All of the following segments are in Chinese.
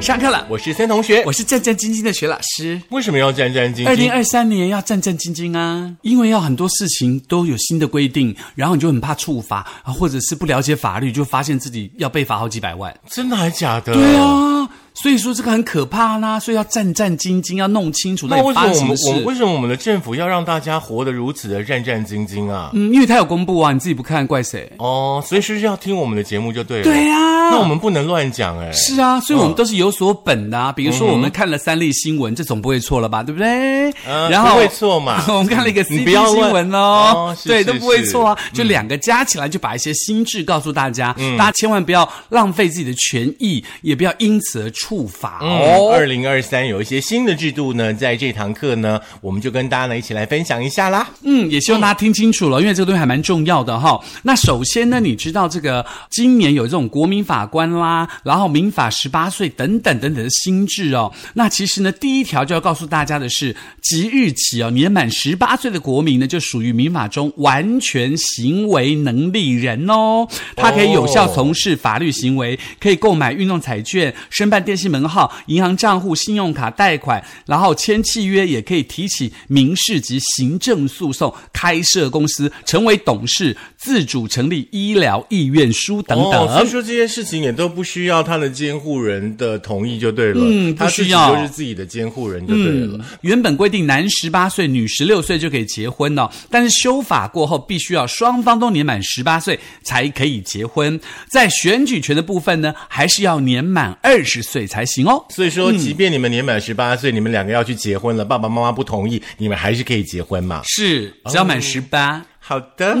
上课了，我是森同学，我是战战兢兢的学老师。为什么要战战兢兢？2023年要战战兢兢啊，因为要很多事情都有新的规定，然后你就很怕触法，或者是不了解法律，就发现自己要被罚好几百万。真的还假的？对啊，所以说这个很可怕啦，所以要战战兢兢，要弄清楚到底发生什么事。为什么我们的政府要让大家活得如此的战战兢兢啊？因为他有公布啊，你自己不看怪谁？哦，所以是要听我们的节目就对了。对啊，那我们不能乱讲哎。是啊，所以我们都是有所本的啊，比如说我们看了3例新闻，这总不会错了吧，对不对？然后不会错嘛。我们看了一个 CD 新闻哦，对，都不会错啊。就两个加起来，就把一些心智告诉大家，大家千万不要浪费自己的权益，也不要因此而触法哦。2023有一些新的制度呢，在这堂课呢，我们就跟大家呢一起来分享一下啦。也希望大家听清楚了，因为这个东西还蛮重要的哈。那首先呢，你知道这个今年有这种国民法官啦，然后民法18岁等等的新制哦。那其实呢，第一条就要告诉大家的是，即日起哦，年满18岁的国民呢，就属于民法中完全行为能力人哦。他可以有效从事法律行为，可以购买运动彩券、申办电信门号、银行账户、信用卡贷款，然后签契约，也可以提起民事及行政诉讼，开设公司，成为董事，自主成立医疗意愿书等等。所以说这些事情也都不需要他的监护人的同意就对了，他自己就是自己的监护人就对了。原本规定男18岁、女16岁就可以结婚哦，但是修法过后，必须要双方都年满18岁才可以结婚。在选举权的部分呢，还是要年满20岁才行哦。所以说，即便你们年满18岁，你们两个要去结婚了，爸爸妈妈不同意，你们还是可以结婚嘛？是，只要满18。好的，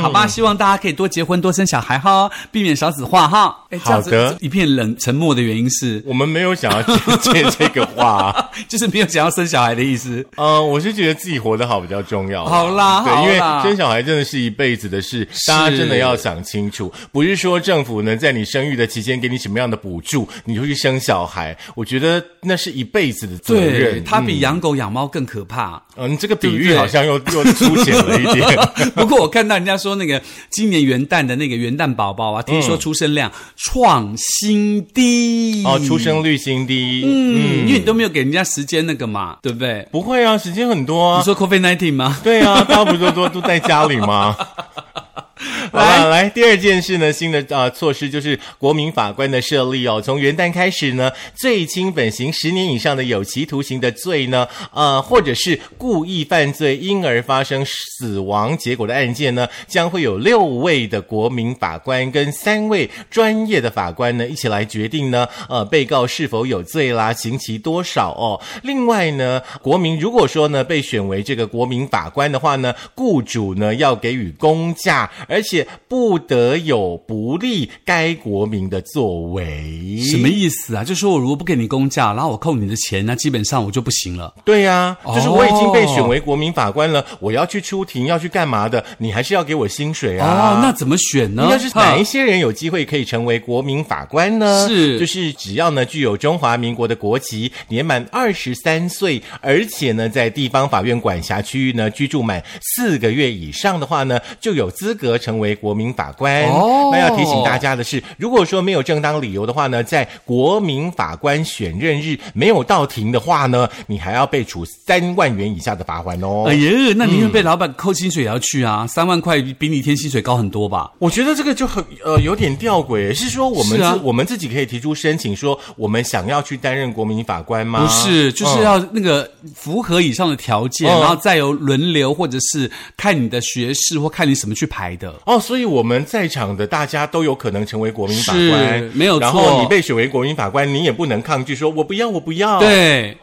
好吧，希望大家可以多结婚、多生小孩哈，避免少子化哈。好的，一片冷沉默的原因是我们没有想要接这个话，就是没有想要生小孩的意思。我是觉得自己活得好比较重要。好啦，对，因为生小孩真的是一辈子的事，大家真的要想清楚，不是说政府呢在你生育的期间给你什么样的补助，你就去生小孩。我觉得那是一辈子的责任，对，它比养狗养猫更可怕。这个比喻好像又粗浅了一点。不过我看到人家说那个今年元旦的那个元旦宝宝啊，听说出生量创新低哦，出生率新低。因为你都没有给人家时间那个嘛，对不对？不会啊，时间很多啊。你说 COVID-19 吗？对啊，大家不是都在家里吗？来，第二件事呢，新的措施就是国民法官的设立哦。从元旦开始呢，最轻本刑10年以上的有期徒刑的罪呢，或者是故意犯罪因而发生死亡结果的案件呢，将会有6位的国民法官跟3位专业的法官呢，一起来决定呢，被告是否有罪啦，刑期多少哦。另外呢，国民如果说呢被选为这个国民法官的话呢，雇主呢要给予公价。而且不得有不利该国民的作为。什么意思啊？就是说我如果不给你公假，然后我扣你的钱，那基本上我就不行了。对啊，就是我已经被选为国民法官了，我要去出庭，要去干嘛的，你还是要给我薪水啊。那怎么选呢？那是哪一些人有机会可以成为国民法官呢？是，就是只要呢具有中华民国的国籍，年满23岁，而且呢在地方法院管辖区域呢居住满4个月以上的话呢，就有资格成为国民法官。那要提醒大家的是，如果说没有正当理由的话呢，在国民法官选任日没有到庭的话呢，你还要被处3万元以下的罚款哦。哎呀，那宁愿被老板扣薪水也要去啊！3万块比你一天薪水高很多吧？我觉得这个就很有点吊诡，是说我们自己可以提出申请说我们想要去担任国民法官吗？不是，就是要那个符合以上的条件，然后再由轮流或者是看你的学士或看你什么去排的。所以我们在场的大家都有可能成为国民法官，没有错。然后你被选为国民法官，你也不能抗拒说我不要。对。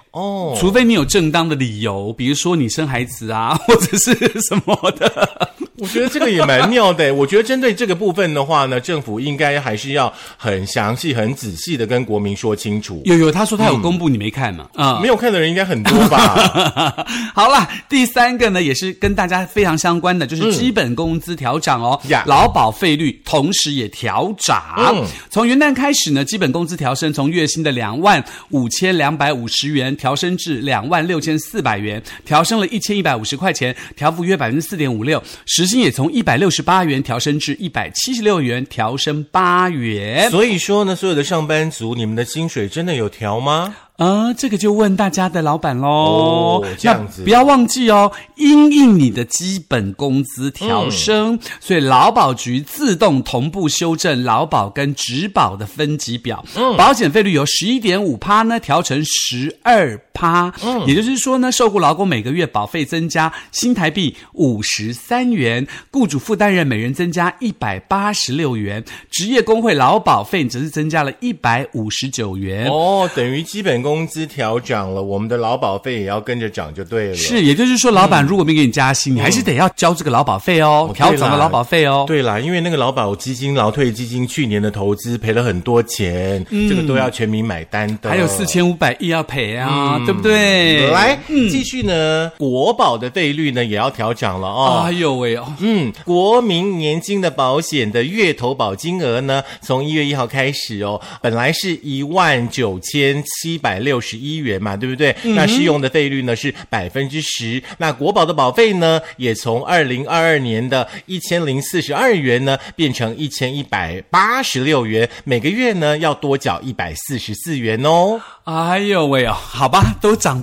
除非你有正当的理由，比如说你生孩子啊，或者是什么的。我觉得这个也蛮妙的。我觉得针对这个部分的话呢，政府应该还是要很详细、很仔细的跟国民说清楚。有，他说他有公布，你没看嘛？没有看的人应该很多吧？好啦，第三个呢，也是跟大家非常相关的，就是基本工资调涨哦，劳保费率同时也调涨。从元旦开始呢，基本工资调升，从月薪的25,250元。调升至26,400元，调升了1,150块钱，调幅约4.56%，实时薪也从168元调升至176元，调升8元。所以说呢，所有的上班族，你们的薪水真的有调吗？这个就问大家的老板咯。哦，这样子。不要忘记哦，因应你的基本工资调升，所以劳保局自动同步修正劳保跟职保的分级表。保险费率由 11.5% 呢调成 12%。也就是说呢，受雇劳工每个月保费增加新台币53元，雇主负担人每人增加186元，职业工会劳保费则是增加了159元。哦，等于基本工资调涨了，我们的劳保费也要跟着涨就对了。是，也就是说，老板如果没给你加薪，你还是得要交这个劳保费哦，调涨了劳保费哦。对啦，因为那个劳保基金、劳退基金去年的投资赔了很多钱，这个都要全民买单的，还有4500亿要赔啊，对不对？来，继续呢，国保的费率呢也要调涨了哦。哎呦喂哦，国民年金的保险的月投保金额呢，从1月1号开始哦，本来是19761元嘛，对不对？那适用的费率呢是 10%， 那国保的保费呢也从2022年的1042元呢变成1186元，每个月呢要多缴144元哦。哎呦喂哦，好吧，都涨，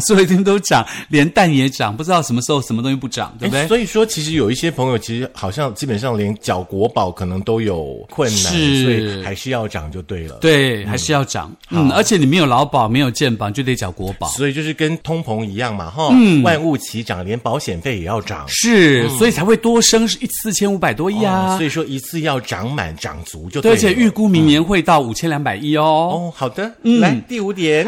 所有东西都涨，连蛋也涨，不知道什么时候什么东西不涨，对不对？所以说其实有一些朋友其实好像基本上连缴国保可能都有困难，所以还是要涨就对了。对，还是要涨。而且你没有劳保，没有健保，就得缴国保，所以就是跟通膨一样嘛，哈，万物齐涨，连保险费也要涨，是，所以才会多升4500多亿啊。所以说一次要涨满涨足就对了，而且预估明年会到5200亿哦。哦，好的，来第五点，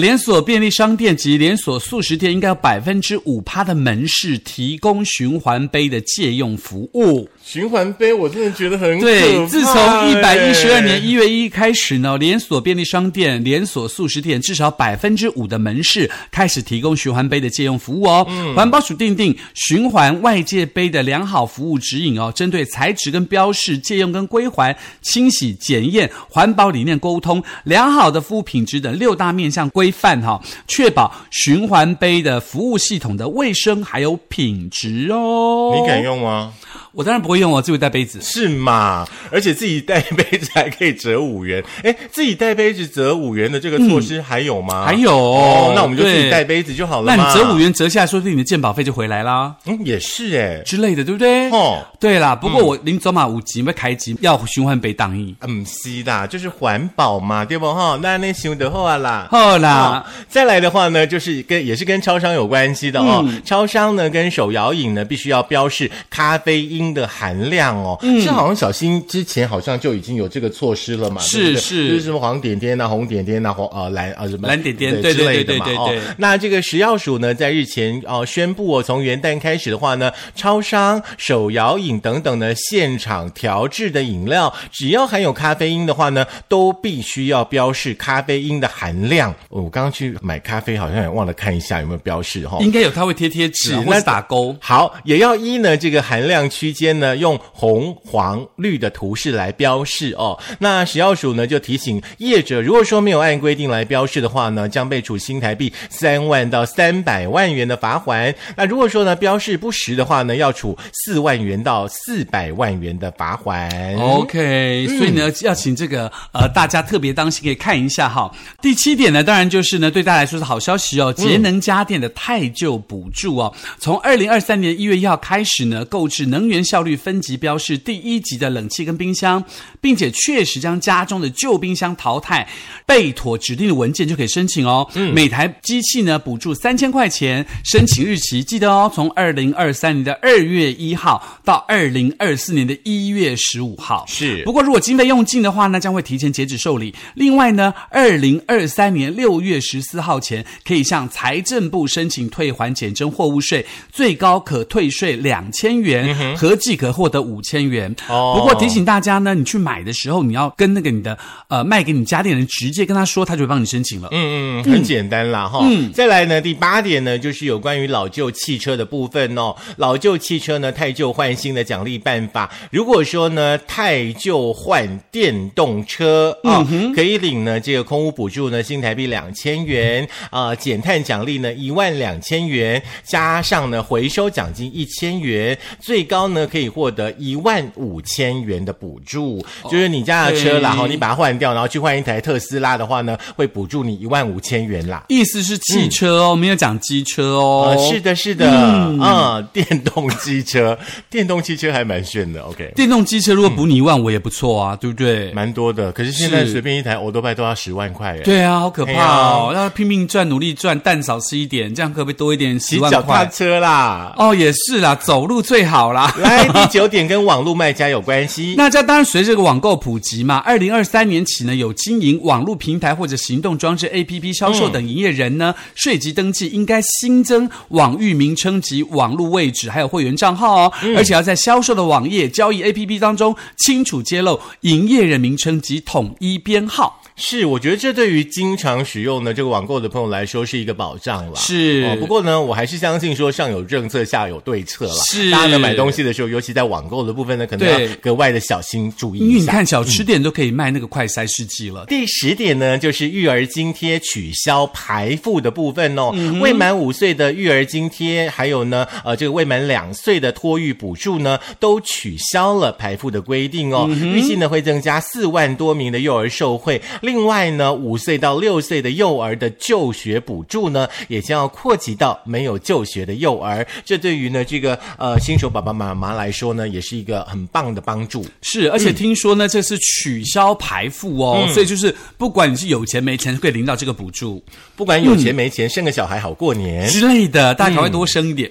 连锁便利商店及连锁速食店应该有 5% 的门市提供循环杯的借用服务。循环杯我真的觉得很可怕。对，自从112年1月1开始呢，连锁便利商店、连锁速食店至少 5% 的门市开始提供循环杯的借用服务哦。环保署订定循环外界杯的良好服务指引哦，针对材质跟标示、借用跟归还、清洗、检验、环保理念沟通、良好的服务品质等六大面向规范哈，确保循环杯的服务系统的卫生还有品质哦。你敢用吗？我当然不会用哦，自己带杯子是嘛？而且自己带杯子还可以折5元，自己带杯子折5元的这个措施还有吗？还有哦，那我们就自己带杯子就好了嘛。那你折5元折下来，说不定你的健保费就回来啦。也是之类的，对不对？哦，对啦。不过我临走马五级要开集要循环杯档意，是啦，就是环保嘛，对不哈？那那想得好啊啦，好啦。再来的话呢，就是也是跟超商有关系的哦。超商呢跟手摇饮呢必须要标示咖啡因的含量哦，这好像小新之前好像就已经有这个措施了嘛，是是，就是什么黄点点啊、红点点啊、蓝点点对之类的嘛。哦，那这个食药署呢，在日前宣布哦，从元旦开始的话呢，超商、手摇饮等等呢，现场调制的饮料，只要含有咖啡因的话呢，都必须要标示咖啡因的含量。我刚刚去买咖啡，好像也忘了看一下有没有标示哈，应该有，它会贴纸或是打勾。好，也要依呢这个含量区间呢用红、黄、绿的图示来标示哦。那食药署呢就提醒业者，如果说没有按规定来标示的话呢，将被处新台币3万到300万元的罚锾。那如果说呢标示不实的话呢，要处4万元到400万元的罚锾。OK， 所以呢要请这个大家特别当心，可以看一下哈。第7点呢，当然就是呢对大家来说是好消息哦，节能家电的汰旧补助哦，从2023年1月1号开始呢，购置能源效率分级标示第1级的冷气跟冰箱，并且确实将家中的旧冰箱淘汰，备妥指定的文件就可以申请哦。每台机器呢补助3000块钱，申请日期记得哦，从2023年的2月1号到2024年的1月15号。是。不过如果经费用尽的话呢，将会提前截止受理。另外呢 ,2023 年6月14号前可以向财政部申请退还减征货物税，最高可退税2000元，和合计可获得5000元。哦，不过提醒大家呢，你去买的时候，你要跟那个你的卖给你家店人直接跟他说，他就会帮你申请了。嗯嗯，很简单啦哈。再来呢，第8点呢，就是有关于老旧汽车的部分哦。老旧汽车呢，汰旧换新的奖励办法，如果说呢汰旧换电动车啊，可以领呢这个空屋补助呢新台币2000元啊，减碳奖励呢12000元，加上呢回收奖金1000元，最高呢可以获得15000元的补助。就是你家的车啦，你把它换掉，然后去换一台特斯拉的话呢，会补助你15000元啦。意思是汽车哦，没有讲机车哦。是的，是的，电动机车，电动汽车还蛮炫的。OK， 电动机车如果补你1万，我也不错啊，对不对？蛮多的，可是现在随便一台欧多拜都要10万块。对啊，好可怕哦！要拼命赚，努力赚，蛋少吃一点，这样可不可以多一点10万块？骑脚踏车啦，哦，也是啦，走路最好啦。来，第9点跟网络卖家有关系。那这当然随着这个网购普及嘛，2023年起呢，有经营网络平台或者行动装置 APP 销售等营业人呢，税籍登记应该新增网域名称及网络位置，还有会员账号哦。而且要在销售的网页、交易 APP 当中清楚揭露营业人名称及统一编号。是，我觉得这对于经常使用呢这个网购的朋友来说是一个保障啦。是，不过呢，我还是相信说上有政策，下有对策啦。是，大家呢买东西的时候，尤其在网购的部分呢，可能要格外的小心注意一下。因为你看小吃店都可以卖那个快筛试剂了。第10点呢，就是育儿津贴取消排付的部分哦。未满5岁的育儿津贴，还有呢，这个未满2岁的托育补助呢，都取消了排付的规定哦。预计呢会增加4万多名的幼儿受惠。另外呢，5岁到6岁的幼儿的就学补助呢，也将要扩及到没有就学的幼儿。这对于呢这个新手爸爸妈妈来说呢，也是一个很棒的帮助。是，而且听说呢，这是取消排付哦，所以就是不管你是有钱没钱，可以领到这个补助。不管有钱没钱，生个小孩好过年之类的，大家赶快多生一点。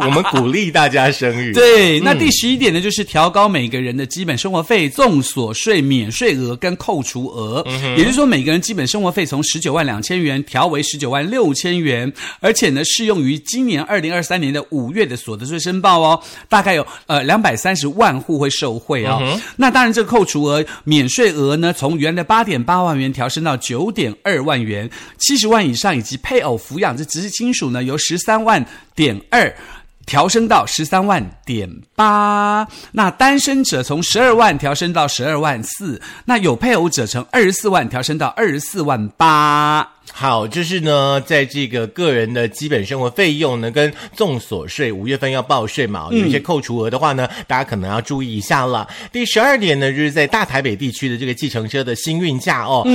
我们鼓励大家生育。对，那第11点呢，就是调高每个人的基本生活费、综所税免税额跟扣除额。也就是说，每个人基本生活费从192000元调为196000元，而且呢，适用于今年2023年的5月的所得税申报哦。大概有230万户会受惠哦。那当然，这个扣除额、免税额呢，从原来的8.8万元调升到9.2万元。70万以上以及配偶抚养这直系亲属呢，由13.2万。调升到13.8万，那单身者从12万调升到12.4万，那有配偶者从24万调升到24.8万。好，就是呢，在这个个人的基本生活费用呢，跟综所税5月份要报税嘛，有一些扣除额的话呢，大家可能要注意一下了。第12点呢，就是在大台北地区的这个计程车的新运价哦，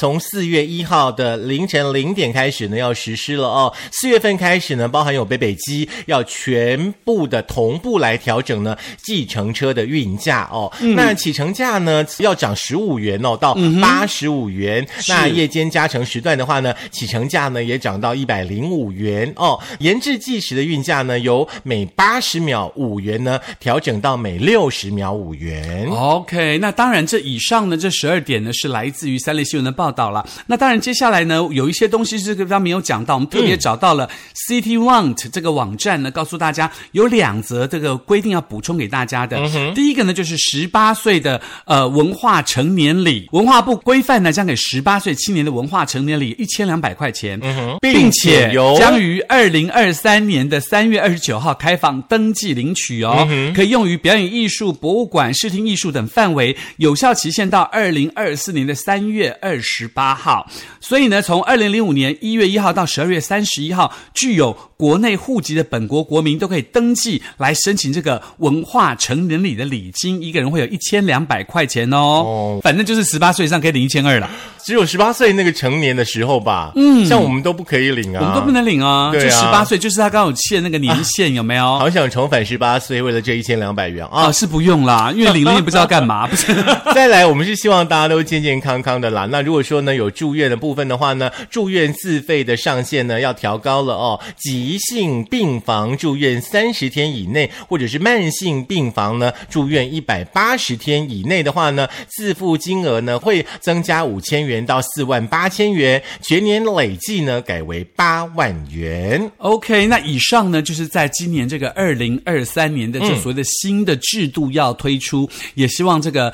从4月1号的凌晨0点开始呢，要实施了哦。4月份开始呢，包含有北基要全部的同步来调整呢计程车的运价哦。那起程价呢要涨15元哦，到85元。那夜间加成时段的话。呢起程价呢也涨到105元哦，延至计时的运价呢由每80秒5元呢调整到每60秒5元。OK， 那当然这以上呢这12点呢是来自于三立新闻的报道啦。那当然接下来呢有一些东西这个他没有讲到，我们特别找到了 City Want 这个网站呢，告诉大家有2则这个规定要补充给大家的。第一个呢就是18岁的文化成年礼，文化部规范呢将给18岁青年的文化成年礼1200块钱，并且将于2023年的3月29号开放登记领取哦，可以用于表演艺术、博物馆、视听艺术等范围，有效期限到2024年的3月28号。所以呢，从2005年1月1号到12月31号，具有国内户籍的本国国民都可以登记来申请这个文化成人礼的礼金，一个人会有1200块钱哦。反正就是18岁以上可以领1200了，只有18岁那个成年的时候吧，像我们都不可以领啊，我们都不能领啊，对啊，就18岁，就是他刚好欠那个年限，有没有？好想重返18岁，为了这1200元啊，是不用啦，因为领了也不知道干嘛。不是，再来，我们是希望大家都健健康康的啦。那如果说呢有住院的部分的话呢，住院自费的上限呢要调高了哦，几急性病房住院30天以内，或者是慢性病房呢住院180天以内的话呢，自付金额呢会增加5000元到48000元，全年累计呢改为8万元。 OK， 那以上呢就是在今年这个2023年的这所谓的新的制度要推出，也希望这个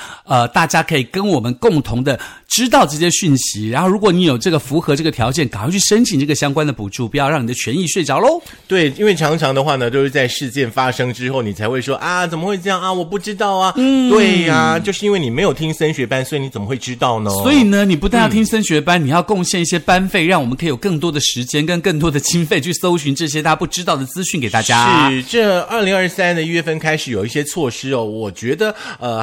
大家可以跟我们共同的知道这些讯息，然后如果你有这个符合这个条件，赶快去申请这个相关的补助，不要让你的权益睡着咯。对，因为常常的话呢都是在事件发生之后你才会说啊怎么会这样啊，我不知道啊。对啊，就是因为你没有听升学班，所以你怎么会知道呢？所以呢你不但要听升学班，你要贡献一些班费，让我们可以有更多的时间跟更多的经费去搜寻这些大家不知道的资讯给大家。是，这2023的1月份开始有一些措施哦，我觉得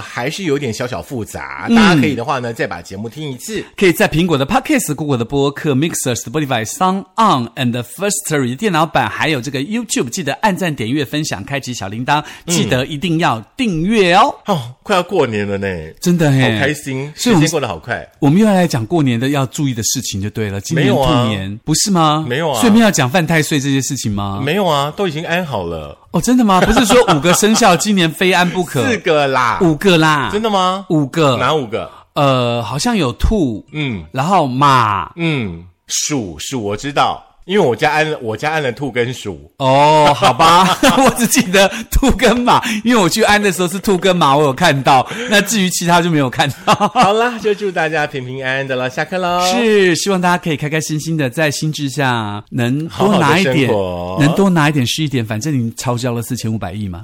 还是有点小小复杂，大家可以的话呢再把节目听一次。可以在苹果的 Podcast、 Google 的播客、 Mixer、 Spotify、 Sound On and Firstory 电脑版，还有这个 YouTube， 记得按赞、点阅、分享、开启小铃铛，记得一定要订阅哦。哦，快要过年了呢，真的耶，好开心，时间过得好快。我们又要来讲过年的要注意的事情就对了。今年兔年、不是吗？没有啊，顺便要讲犯太岁这些事情吗？没有啊，都已经安好了。哦，真的吗？不是说5个生肖今年非安不可？5个啦。真的吗？5个？哪5个？好像有兔，然后马，鼠我知道，因为我家安了兔跟鼠。哦，好吧，我只记得兔跟马，因为我去安的时候是兔跟马，我有看到。那至于其他就没有看到。好啦，就祝大家平平安安的了，下课咯。是，希望大家可以开开心心的，在心智下能多拿一点，能多拿一点是一点，反正你超交了4500亿嘛。